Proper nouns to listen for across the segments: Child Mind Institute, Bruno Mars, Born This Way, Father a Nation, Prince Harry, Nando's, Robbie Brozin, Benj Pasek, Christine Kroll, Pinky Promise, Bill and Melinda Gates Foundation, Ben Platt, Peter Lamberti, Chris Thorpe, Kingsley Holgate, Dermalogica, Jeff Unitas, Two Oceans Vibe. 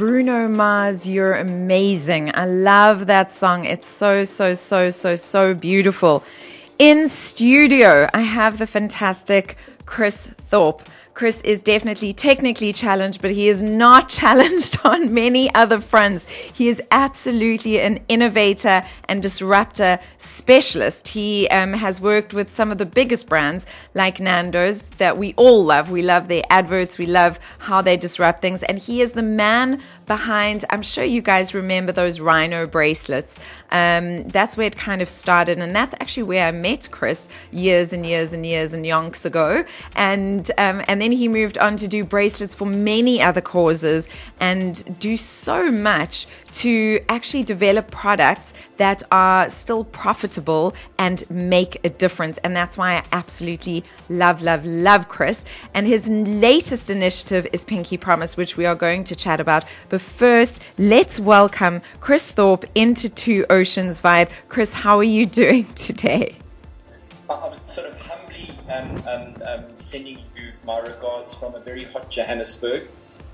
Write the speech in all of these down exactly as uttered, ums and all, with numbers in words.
Bruno Mars, You're Amazing. I love that song. It's so, so, so, so, so beautiful. In studio, I have the fantastic Chris Thorpe. Chris is definitely technically challenged, but he is not challenged on many other fronts. He is absolutely an innovator and disruptor specialist. He um, has worked with some of the biggest brands like Nando's that we all love. We love their adverts. We love how they disrupt things. And he is the man behind, I'm sure you guys remember those rhino bracelets. Um, that's where it kind of started. And that's actually where I met Chris years and years and years and yonks ago. And, um, and then he moved on to do bracelets for many other causes and do so much to actually develop products that are still profitable and make a difference. And that's why I absolutely love, love, love Chris. And his latest initiative is Pinky Promise, which we are going to chat about. But first, let's welcome Chris Thorpe into Two Oceans Vibe. Chris, how are you doing today? I'm sort of humbly um, um, um, sending you my regards from a very hot Johannesburg,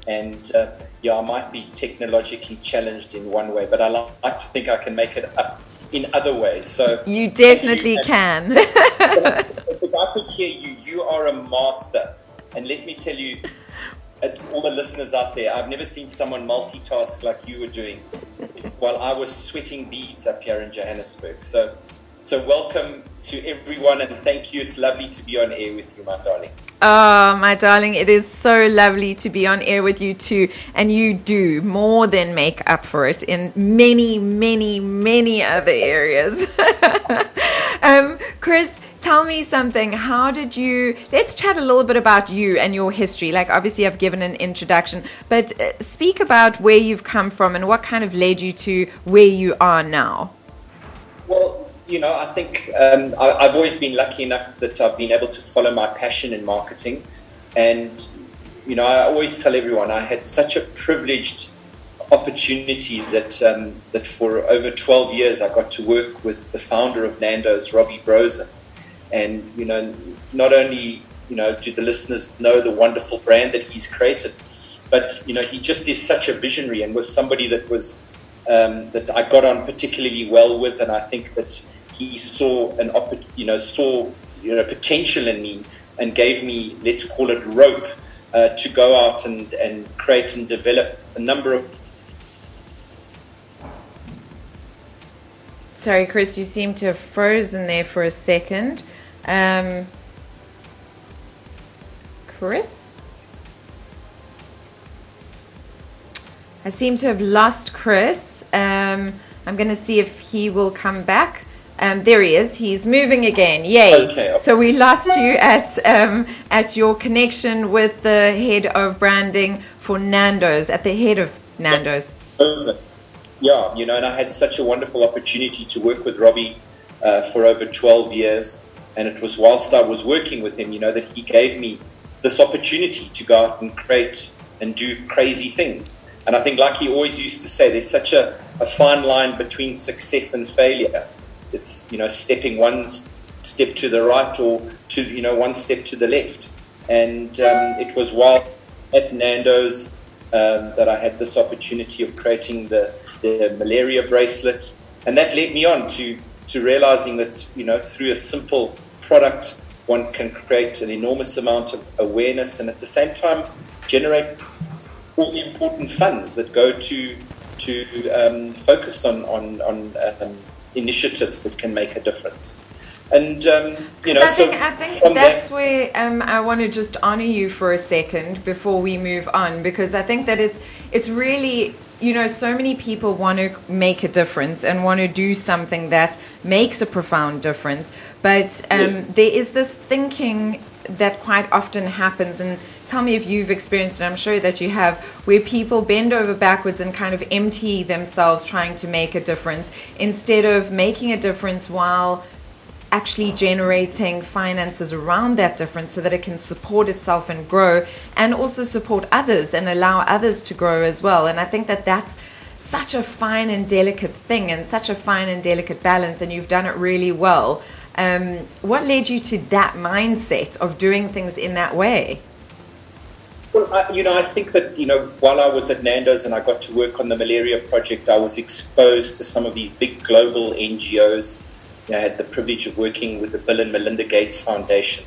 and uh, yeah, I might be technologically challenged in one way, but I like to think I can make it up in other ways. So you definitely you, can. Because I could hear you, you are a master, and let me tell you, all the listeners out there, I've never seen someone multitask like you were doing while I was sweating beads up here in Johannesburg. So. So welcome to everyone, and thank you. It's lovely to be on air with you, my darling. Oh, my darling, it is so lovely to be on air with you too. And you do more than make up for it in many, many, many other areas. um, Chris, tell me something. How did you, let's chat a little bit about you and your history. Like, obviously, I've given an introduction, but speak about where you've come from and what kind of led you to where you are now. Well, you know, I think um, I, I've always been lucky enough that I've been able to follow my passion in marketing. And, you know, I always tell everyone I had such a privileged opportunity that um, that for over twelve years I got to work with the founder of Nando's, Robbie Brozin. And, you know, not only, you know, do the listeners know the wonderful brand that he's created, but, you know, he just is such a visionary and was somebody that was um, that I got on particularly well with. And I think that he saw an op- you know, saw you know potential in me and gave me, let's call it rope, uh, to go out and, and create and develop a number of. Sorry, Chris, you seem to have frozen there for a second. Um, Chris? I seem to have lost Chris. Um, I'm going to see if he will come back. Um, there he is. He's moving again. Yay. Okay. So we lost you at um, at your connection with the head of branding for Nando's, at the head of Nando's. Yeah, you know, and I had such a wonderful opportunity to work with Robbie uh, for over twelve years. And it was whilst I was working with him, you know, that he gave me this opportunity to go out and create and do crazy things. And I think, like he always used to say, there's such a, a fine line between success and failure. It's, you know, stepping one step to the right or to, you know, one step to the left. And um, it was while at Nando's um, that I had this opportunity of creating the, the malaria bracelet. And that led me on to, to realizing that, you know, through a simple product, one can create an enormous amount of awareness and at the same time generate all the important funds that go to, to um, focused on, on, on um, initiatives that can make a difference. And um, you know, I think, so I think that's that where um, I want to just honor you for a second before we move on, because I think that it's it's really, you know, so many people want to make a difference and want to do something that makes a profound difference, but um, yes. There is this thinking that quite often happens, and tell me if you've experienced it, I'm sure that you have, where people bend over backwards and kind of empty themselves trying to make a difference instead of making a difference while actually generating finances around that difference so that it can support itself and grow, and also support others and allow others to grow as well. And I think that that's such a fine and delicate thing and such a fine and delicate balance, and you've done it really well. Um, what led you to that mindset of doing things in that way? Well, I, you know, I think that, you know, while I was at Nando's and I got to work on the malaria project, I was exposed to some of these big global N G Os. You know, I had the privilege of working with the Bill and Melinda Gates Foundation.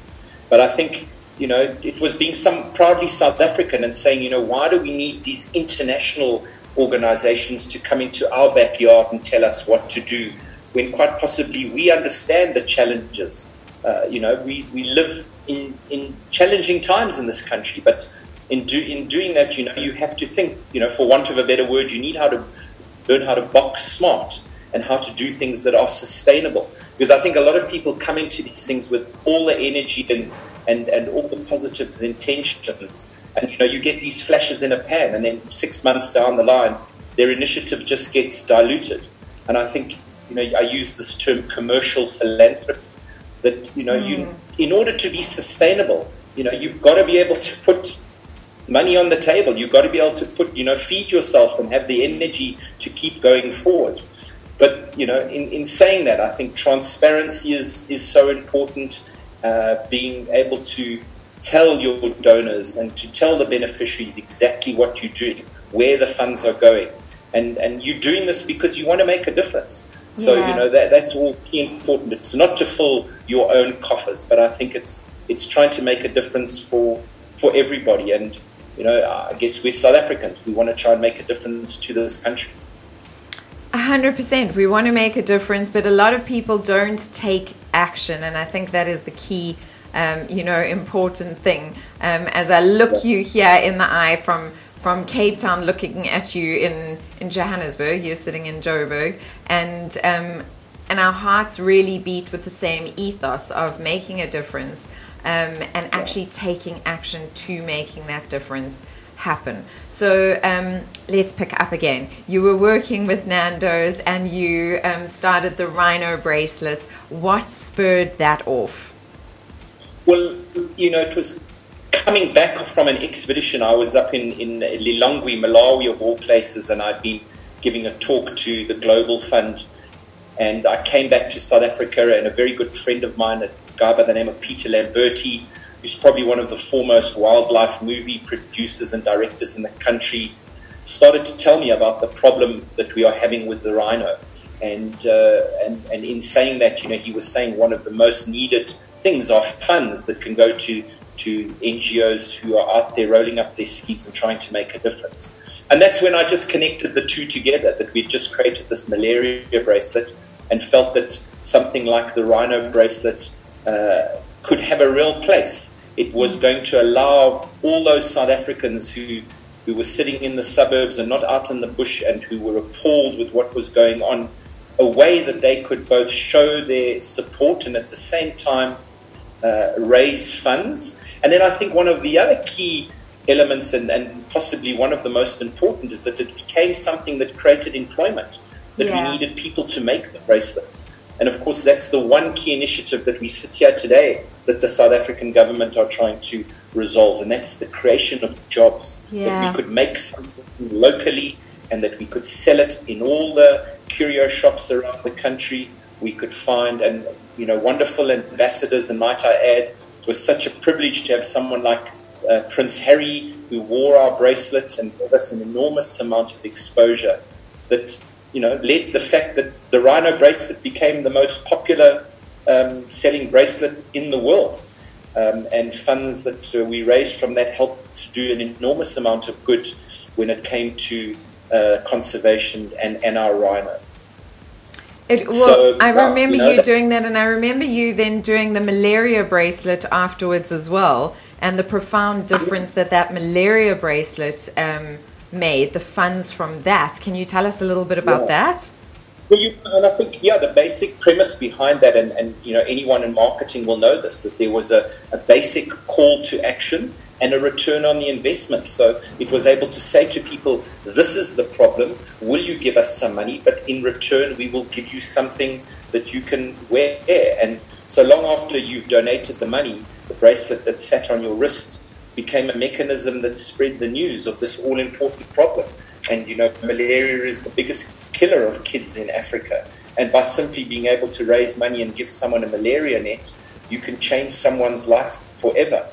But I think, you know, it was being some proudly South African and saying, you know, why do we need these international organizations to come into our backyard and tell us what to do when quite possibly we understand the challenges? Uh, you know, we, we live in, in challenging times in this country, but in, do, in doing that, you know, you have to think, you know, for want of a better word, you need how to learn how to box smart and how to do things that are sustainable. Because I think a lot of people come into these things with all the energy and, and, and all the positive intentions. And, you know, you get these flashes in a pan, and then six months down the line, their initiative just gets diluted. And I think, you know, I use this term commercial philanthropy, that, you know, mm. you in order to be sustainable, you know, you've got to be able to put money on the table. You've got to be able to put, you know, feed yourself and have the energy to keep going forward. But, you know, in, in saying that, I think transparency is, is so important, uh, being able to tell your donors and to tell the beneficiaries exactly what you're doing, where the funds are going. And, and you're doing this because you want to make a difference. So, yeah. you know, that that's all key important. It's not to fill your own coffers, but I think it's it's trying to make a difference for, for everybody. And, you know, I guess we're South Africans. We want to try and make a difference to this country. A hundred percent. We want to make a difference, but a lot of people don't take action. And I think that is the key, um, you know, important thing. Um, as I look you here in the eye from, from Cape Town, looking at you in, in Johannesburg, you're sitting in Joburg, and, um, and our hearts really beat with the same ethos of making a difference, um, and actually taking action to making that difference happen. So um, let's pick up again. You were working with Nando's and you um, started the rhino bracelets. What spurred that off? Well, you know, it was coming back from an expedition. I was up in, in Lilongwe, Malawi of all places, and I'd been giving a talk to the Global Fund. And I came back to South Africa, and a very good friend of mine, a guy by the name of Peter Lamberti, who's probably one of the foremost wildlife movie producers and directors in the country, started to tell me about the problem that we are having with the rhino. And, uh, and, and in saying that, you know, he was saying one of the most needed things are funds that can go to, to N G Os who are out there rolling up their sleeves and trying to make a difference. And that's when I just connected the two together, that we'd just created this malaria bracelet and felt that something like the rhino bracelet uh, could have a real place. It was going to allow all those South Africans who, who were sitting in the suburbs and not out in the bush and who were appalled with what was going on, a way that they could both show their support and at the same time uh, raise funds. And then I think one of the other key elements, and, and possibly one of the most important, is that it became something that created employment, that yeah. we needed people to make the bracelets. And of course, that's the one key initiative that we sit here today that the South African government are trying to resolve. And that's the creation of jobs, yeah. that we could make something locally and that we could sell it in all the curio shops around the country. We could find, and you know, wonderful ambassadors. And might I add, it was such a privilege to have someone like uh, Prince Harry, who wore our bracelet and gave us an enormous amount of exposure that, you know, led the fact that the rhino bracelet became the most popular um, selling bracelet in the world. Um, and funds that uh, we raised from that helped to do an enormous amount of good when it came to uh, conservation and, and our rhino. It, well, so, I remember wow, you, know, you doing that, and I remember you then doing the malaria bracelet afterwards as well, and the profound difference that that malaria bracelet um, made, the funds from that. Can you tell us a little bit about yeah. that? Well, you, and I think, yeah, the basic premise behind that, and, and you know, anyone in marketing will know this, that there was a, a basic call to action and a return on the investment. So it was able to say to people, this is the problem, will you give us some money, but in return we will give you something that you can wear. And so long after you've donated the money, the bracelet that sat on your wrist became a mechanism that spread the news of this all-important problem. And, you know, malaria is the biggest killer of kids in Africa. And by simply being able to raise money and give someone a malaria net, you can change someone's life forever.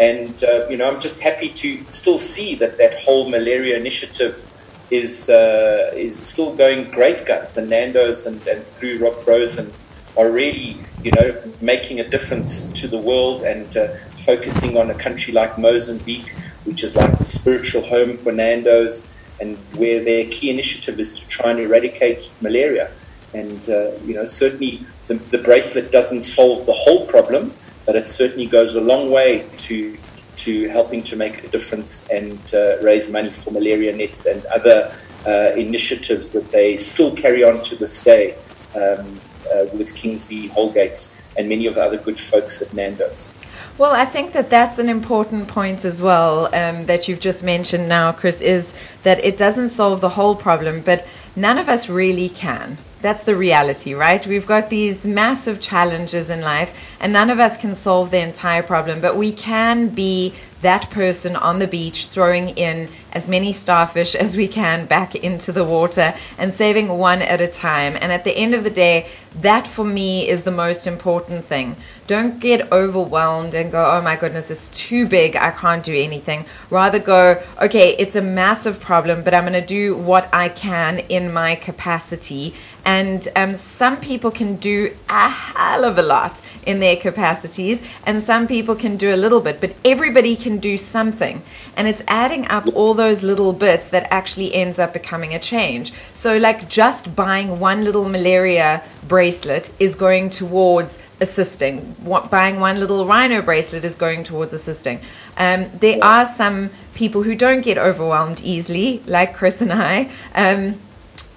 And, uh, you know, I'm just happy to still see that that whole malaria initiative is uh, is still going great guns. And Nando's and, and through Robbie Brozin are really, you know, making a difference to the world and uh, focusing on a country like Mozambique, which is like the spiritual home for Nando's, and where their key initiative is to try and eradicate malaria. And, uh, you know, certainly the, the bracelet doesn't solve the whole problem, but it certainly goes a long way to to helping to make a difference and uh, raise money for malaria nets and other uh, initiatives that they still carry on to this day um, uh, with Kingsley Holgate and many of the other good folks at Nando's. Well, I think that that's an important point as well, um, that you've just mentioned now, Chris, is that it doesn't solve the whole problem, but none of us really can. That's the reality, right? We've got these massive challenges in life, and none of us can solve the entire problem, but we can be that person on the beach throwing in as many starfish as we can back into the water and saving one at a time. And at the end of the day, that for me is the most important thing. Don't get overwhelmed and go, oh my goodness, it's too big, I can't do anything. Rather go, okay, it's a massive problem, but I'm going to do what I can in my capacity. And um, some people can do a hell of a lot in their capacities, and some people can do a little bit, but everybody can do something. And it's adding up all those little bits that actually ends up becoming a change. So like just buying one little malaria bracelet is going towards assisting. What, buying one little rhino bracelet is going towards assisting. Um, there are some people who don't get overwhelmed easily, like Chris and I. Um,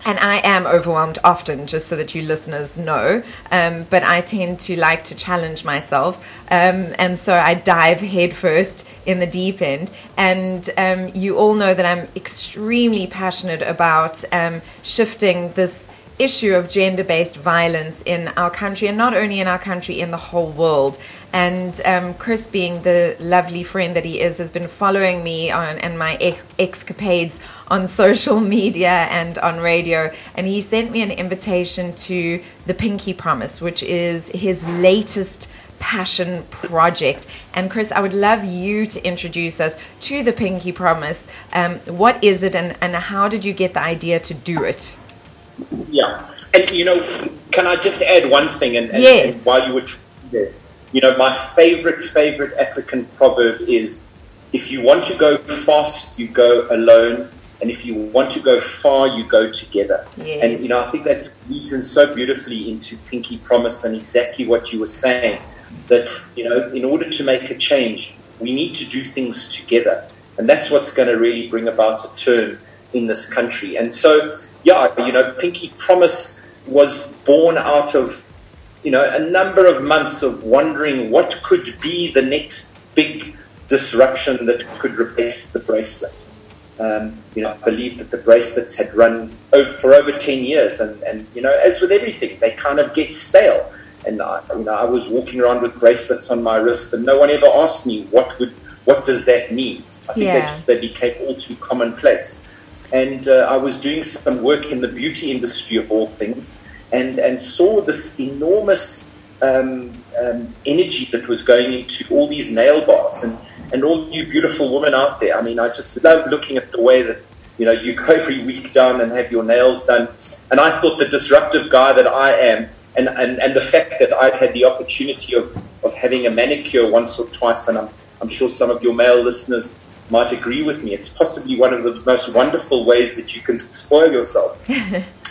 And I am overwhelmed often, just so that you listeners know, um, but I tend to like to challenge myself, um, and so I dive headfirst in the deep end. And um, you all know that I'm extremely passionate about um, shifting this issue of gender-based violence in our country, and not only in our country, in the whole world. And um, Chris, being the lovely friend that he is, has been following me on and my ex- escapades on social media and on radio, and he sent me an invitation to the Pinky Promise, which is his latest passion project. And Chris, I would love you to introduce us to the Pinky Promise. Um, what is it, and, and how did you get the idea to do it? Yeah, and you know, can I just add one thing? And, and, yes. and while you were there, you know, my favorite, favorite African proverb is, if you want to go fast, you go alone, and if you want to go far, you go together. Yes. And, you know, I think that leads in so beautifully into Pinky Promise and exactly what you were saying, that, you know, in order to make a change, we need to do things together, and that's what's going to really bring about a turn in this country. And so, yeah, you know, Pinky Promise was born out of, you know, a number of months of wondering what could be the next big disruption that could replace the bracelet. Um, you know, I believe that the bracelets had run over, for over ten years. And, and, you know, as with everything, they kind of get stale. And, I, you know, I was walking around with bracelets on my wrist, and no one ever asked me, what would, what does that mean? I think yeah. they just, they became all too commonplace. And uh, I was doing some work in the beauty industry of all things, and, and saw this enormous um, um, energy that was going into all these nail bars and, and all you beautiful women out there. I mean, I just love looking at the way that, you know, you go every week down and have your nails done. And I thought the disruptive guy that I am, and, and, and the fact that I've had the opportunity of, of having a manicure once or twice, and I'm, I'm sure some of your male listeners might agree with me, it's possibly one of the most wonderful ways that you can spoil yourself.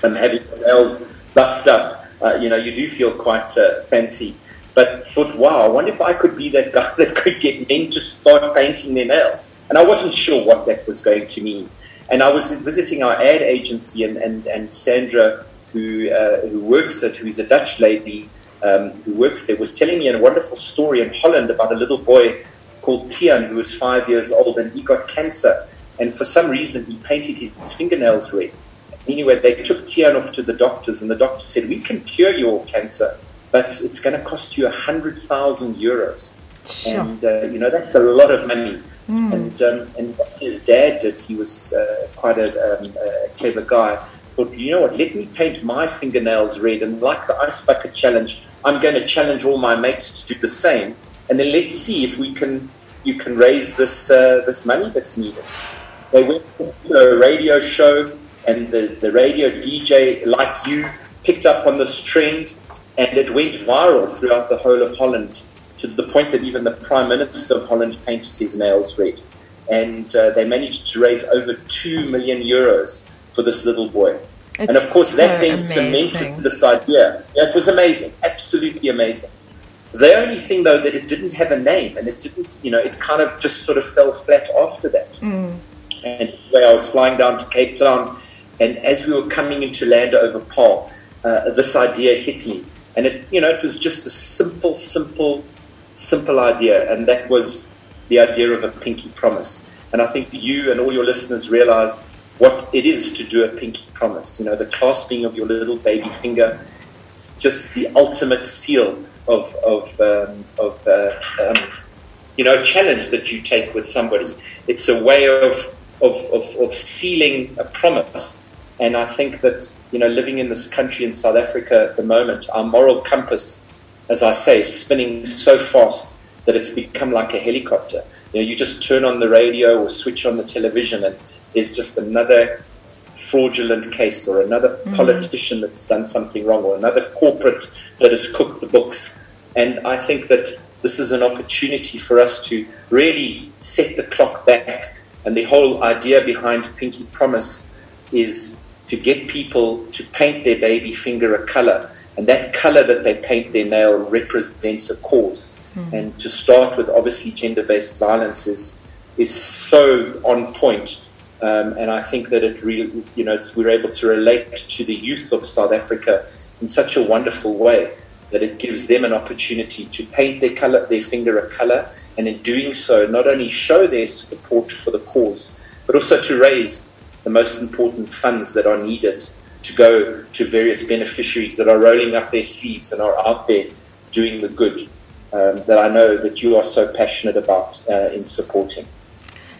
And having your nails buffed up, uh, you know, you do feel quite uh, fancy. But thought, wow, I wonder if I could be that guy that could get men to start painting their nails. And I wasn't sure what that was going to mean. And I was visiting our ad agency, and, and, and Sandra, who uh, who works at, who's a Dutch lady um, who works there, was telling me a wonderful story in Holland about a little boy called Tian, who was five years old, and he got cancer. And for some reason, he painted his fingernails red. Anyway, they took Tian off to the doctors, and the doctor said, we can cure your cancer, but it's going to cost you one hundred thousand euros. Sure. And, uh, you know, that's a lot of money. Mm. And um, and what his dad did, he was uh, quite a, um, a clever guy, thought, you know what, let me paint my fingernails red. And like the Ice Bucket Challenge, I'm going to challenge all my mates to do the same. And then let's see if we can you can raise this uh, this money that's needed. They went to a radio show, and the, the radio D J, like you, picked up on this trend, and it went viral throughout the whole of Holland, to the point that even the Prime Minister of Holland painted his nails red. And uh, they managed to raise over two million euros for this little boy. It's and of course, that so then amazing. cemented this idea. Yeah, it was amazing, absolutely amazing. The only thing, though, that it didn't have a name, and it didn't, you know, it kind of just sort of fell flat after that. Mm. And anyway, I was flying down to Cape Town, and as we were coming into Landover Park, uh, this idea hit me. And it, you know, it was just a simple, simple, simple idea, and that was the idea of a pinky promise. And I think you and all your listeners realize what it is to do a pinky promise. You know, the clasping of your little baby finger, it's just the ultimate seal of, of, um, of uh, um, you know, challenge that you take with somebody. It's a way of, of, of, of sealing a promise. And I think that, you know, living in this country, in South Africa at the moment, our moral compass, as I say, is spinning so fast that it's become like a helicopter. You know, you just turn on the radio or switch on the television, and there's just another fraudulent case, or another mm-hmm. politician that's done something wrong, or another corporate that has cooked the books. And I think that this is an opportunity for us to really set the clock back. And the whole idea behind Pinky Promise is to get people to paint their baby finger a color, and that color that they paint their nail represents a cause. Mm. And to start with, obviously, gender-based violence is is so on point. Um, and I think that it really, you know, it's, we're able to relate to the youth of South Africa in such a wonderful way that it gives them an opportunity to paint their color, their finger a color, and in doing so, not only show their support for the cause, but also to raise the most important funds that are needed to go to various beneficiaries that are rolling up their sleeves and are out there doing the good um, that I know that you are so passionate about uh, in supporting.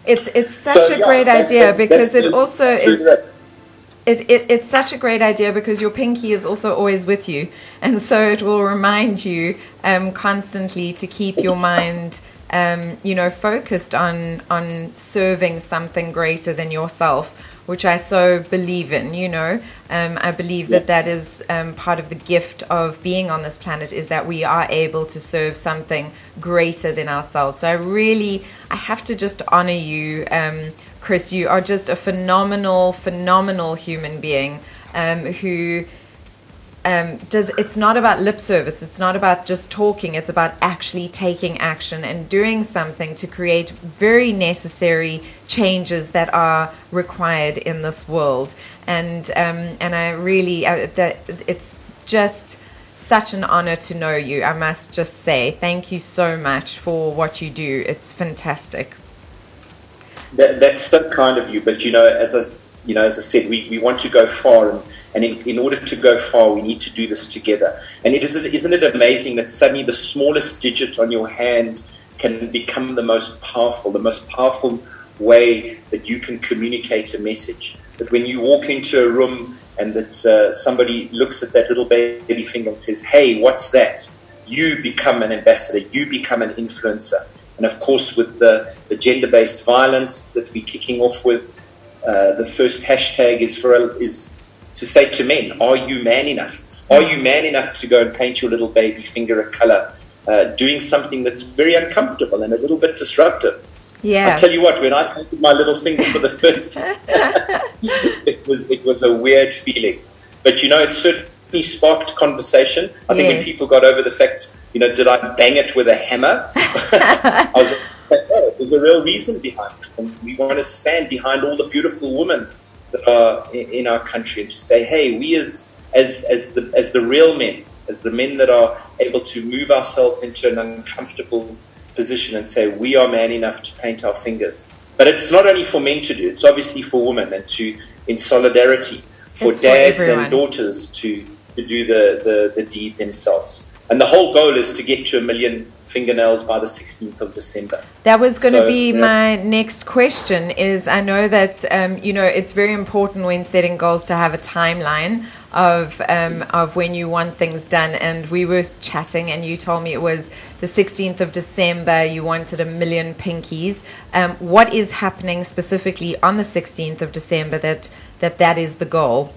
It's it's such so, a yeah, great that's, idea that's, because that's it also is it, it it's such a great idea because your pinky is also always with you, and so it will remind you um, constantly to keep your mind um, you know focused on on serving something greater than yourself, which I so believe in. You know, um, I believe yeah. that that is um, part of the gift of being on this planet, is that we are able to serve something greater than ourselves. So I really, I have to just honor you, um, Chris. You are just a phenomenal, phenomenal human being um, who um, does. It's not about lip service. It's not about just talking. It's about actually taking action and doing something to create very necessary changes that are required in this world. And um, and I really uh, that it's just such an honor to know you. I must just say thank you so much for what you do. It's fantastic. That, that's so kind of you. But you know, as I you know, as I said, we, we want to go far, and, and in, in order to go far, we need to do this together. And it isn't isn't it amazing that suddenly the smallest digit on your hand can become the most powerful, the most powerful way that you can communicate a message. That when you walk into a room and that uh, somebody looks at that little baby finger and says, hey, what's that? You become an ambassador. You become an influencer. And of course, with the, the gender-based violence that we're kicking off with, uh, the first hashtag is for is to say to men, are you man enough? Are you man enough to go and paint your little baby finger a color, uh, doing something that's very uncomfortable and a little bit disruptive? Yeah. I tell you what, when I painted my little finger for the first time, it was it was a weird feeling. But you know, it certainly sparked conversation. I think yes. when people got over the fact, you know, did I bang it with a hammer? I was like, oh, there's a real reason behind this, and we want to stand behind all the beautiful women that are in our country, and to say, hey, we as as as the as the real men, as the men that are able to move ourselves into an uncomfortable position and say we are man enough to paint our fingers. But it's not only for men to do, it's obviously for women, and to in solidarity for it's dads for and daughters to, to do the, the, the deed themselves. And the whole goal is to get to a million fingernails by the sixteenth of December. That was going so, to be yeah. my next question is, I know that, um, you know, it's very important when setting goals to have a timeline of um, of when you want things done. And we were chatting, and you told me it was the sixteenth of December. You wanted a million pinkies. Um, what is happening specifically on the sixteenth of December that that, that is the goal?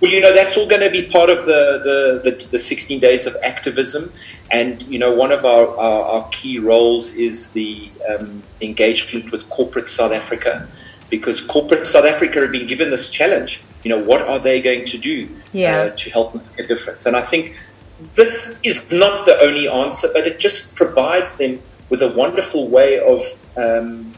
Well, you know, that's all going to be part of the, the, the, the sixteen days of activism. And, you know, one of our, our, our key roles is the um, engagement with corporate South Africa, because corporate South Africa have been given this challenge. You know, what are they going to do yeah. uh, to help make a difference? And I think this is not the only answer, but it just provides them with a wonderful way of um,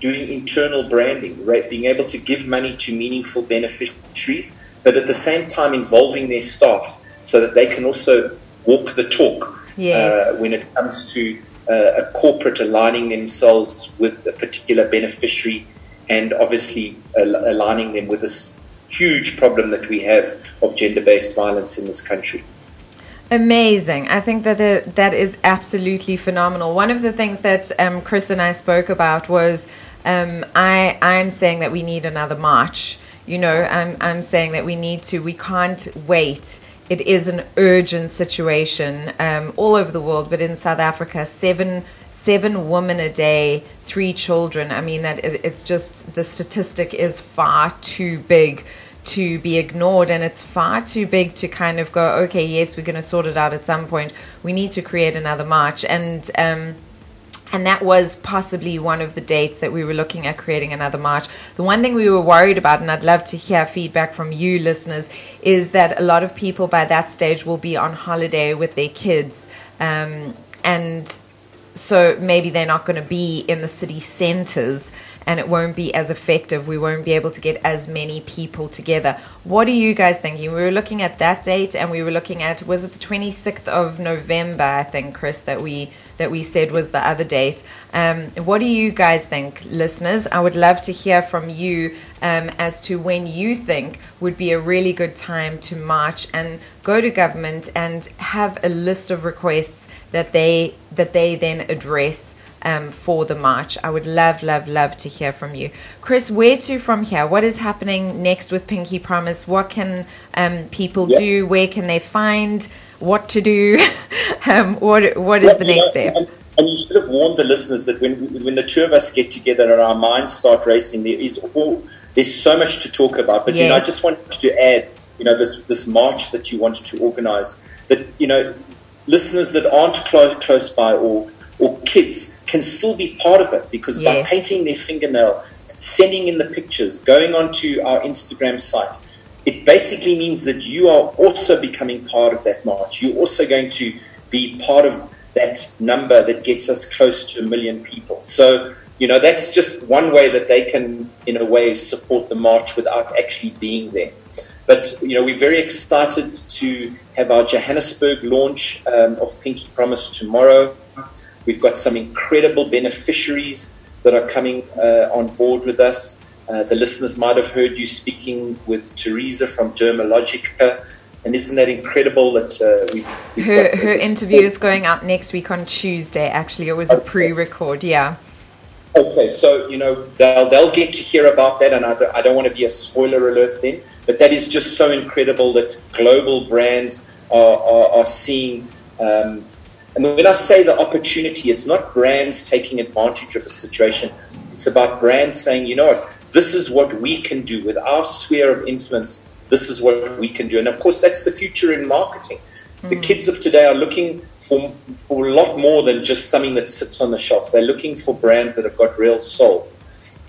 doing internal branding, right? Being able to give money to meaningful beneficiaries, but at the same time involving their staff so that they can also walk the talk yes. uh, when it comes to uh, a corporate aligning themselves with a particular beneficiary, and obviously al- aligning them with this huge problem that we have of gender-based violence in this country. Amazing. I think that the, that is absolutely phenomenal. One of the things that um, Chris and I spoke about was um, I, I'm saying that we need another march. You know, I'm, I'm saying that we need to, we can't wait. It is an urgent situation um, all over the world, but in South Africa, seven seven women a day, three children. I mean, that it, it's just, the statistic is far too big to be ignored, and it's far too big to kind of go, okay, yes, we're going to sort it out at some point. We need to create another march. And, um, And that was possibly one of the dates that we were looking at creating another march. The one thing we were worried about, and I'd love to hear feedback from you listeners, is that a lot of people by that stage will be on holiday with their kids. Um, and so maybe they're not going to be in the city centers, and it won't be as effective. We won't be able to get as many people together. What are you guys thinking? We were looking at that date, and we were looking at, was it the twenty-sixth of November, I think, Chris, that we... that we said was the other date. Um, what do you guys think, listeners? I would love to hear from you um, as to when you think would be a really good time to march, and go to government and have a list of requests that they that they then address um, for the march. I would love, love, love to hear from you. Chris, where to from here? What is happening next with Pinky Promise? What can um, people yeah. do? Where can they find what to do? um, what What is well, the next know, step? And, and you should have warned the listeners that when when the two of us get together and our minds start racing, there is all, there's so much to talk about. But yes. you know, I just wanted to add, you know, this this march that you wanted to organise. That you know, listeners that aren't close close by or or kids can still be part of it, because yes. by painting their fingernail, sending in the pictures, going onto our Instagram site, it basically means that you are also becoming part of that march. You're also going to be part of that number that gets us close to a million people. So, you know, that's just one way that they can, in a way, support the march without actually being there. But, you know, we're very excited to have our Johannesburg launch um, of Pinky Promise tomorrow. We've got some incredible beneficiaries that are coming uh, on board with us. Uh, the listeners might have heard you speaking with Teresa from Dermalogica, and isn't that incredible that uh, we... We've her got her interview is going out next week on Tuesday, actually. It was okay. a pre-record, yeah. Okay, so, you know, they'll, they'll get to hear about that, and I don't, I don't want to be a spoiler alert then, but that is just so incredible that global brands are, are, are seeing... Um, and when I say the opportunity, it's not brands taking advantage of a situation. It's about brands saying, you know what, this is what we can do with our sphere of influence. This is what we can do. And of course, that's the future in marketing. Mm. The kids of today are looking for, for a lot more than just something that sits on the shelf. They're looking for brands that have got real soul.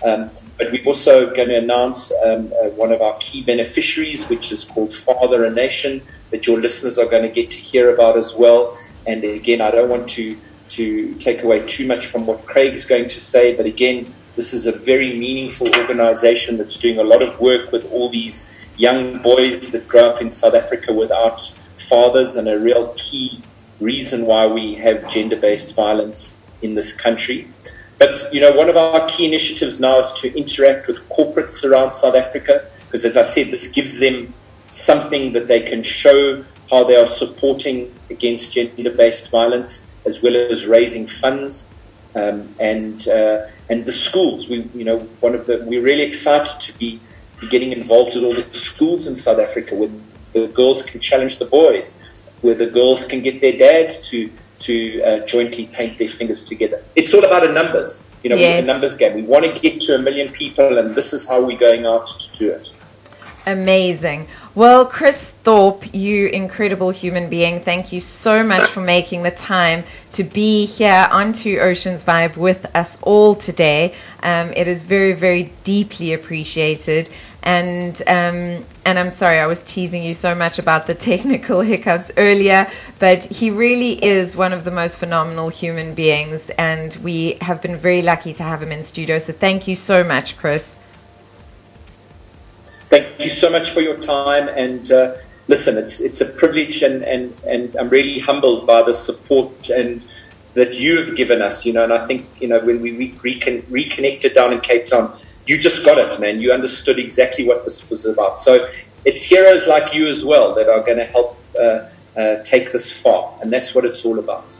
Um, but we're also going to announce um, uh, one of our key beneficiaries, which is called Father a Nation, that your listeners are going to get to hear about as well. And again, I don't want to, to take away too much from what Craig is going to say, but again, this is a very meaningful organization that's doing a lot of work with all these young boys that grow up in South Africa without fathers, and a real key reason why we have gender-based violence in this country. But, you know, one of our key initiatives now is to interact with corporates around South Africa, because, as I said, this gives them something that they can show how they are supporting against gender-based violence, as well as raising funds. Um, and uh, and the schools, we you know one of the we're really excited to be getting involved with all the schools in South Africa where the girls can challenge the boys, where the girls can get their dads to to uh, jointly paint their fingers together. It's all about the numbers. You know, yes. The numbers game. We want to get to a million people, and this is how we're going out to do it. Amazing. Well, Chris Thorpe, you incredible human being, thank you so much for making the time to be here on Two Oceans Vibe with us all today. Um, it is very, very deeply appreciated. And um, and I'm sorry, I was teasing you so much about the technical hiccups earlier, but he really is one of the most phenomenal human beings, and we have been very lucky to have him in studio. So thank you so much, Chris. Thank you so much for your time, and uh, listen, it's it's a privilege, and, and, and I'm really humbled by the support and that you have given us, you know, and I think, you know, when we re- recon- reconnected down in Cape Town, you just got it, man. You understood exactly what this was about. So it's heroes like you as well that are going to help uh, uh, take this far, and that's what it's all about.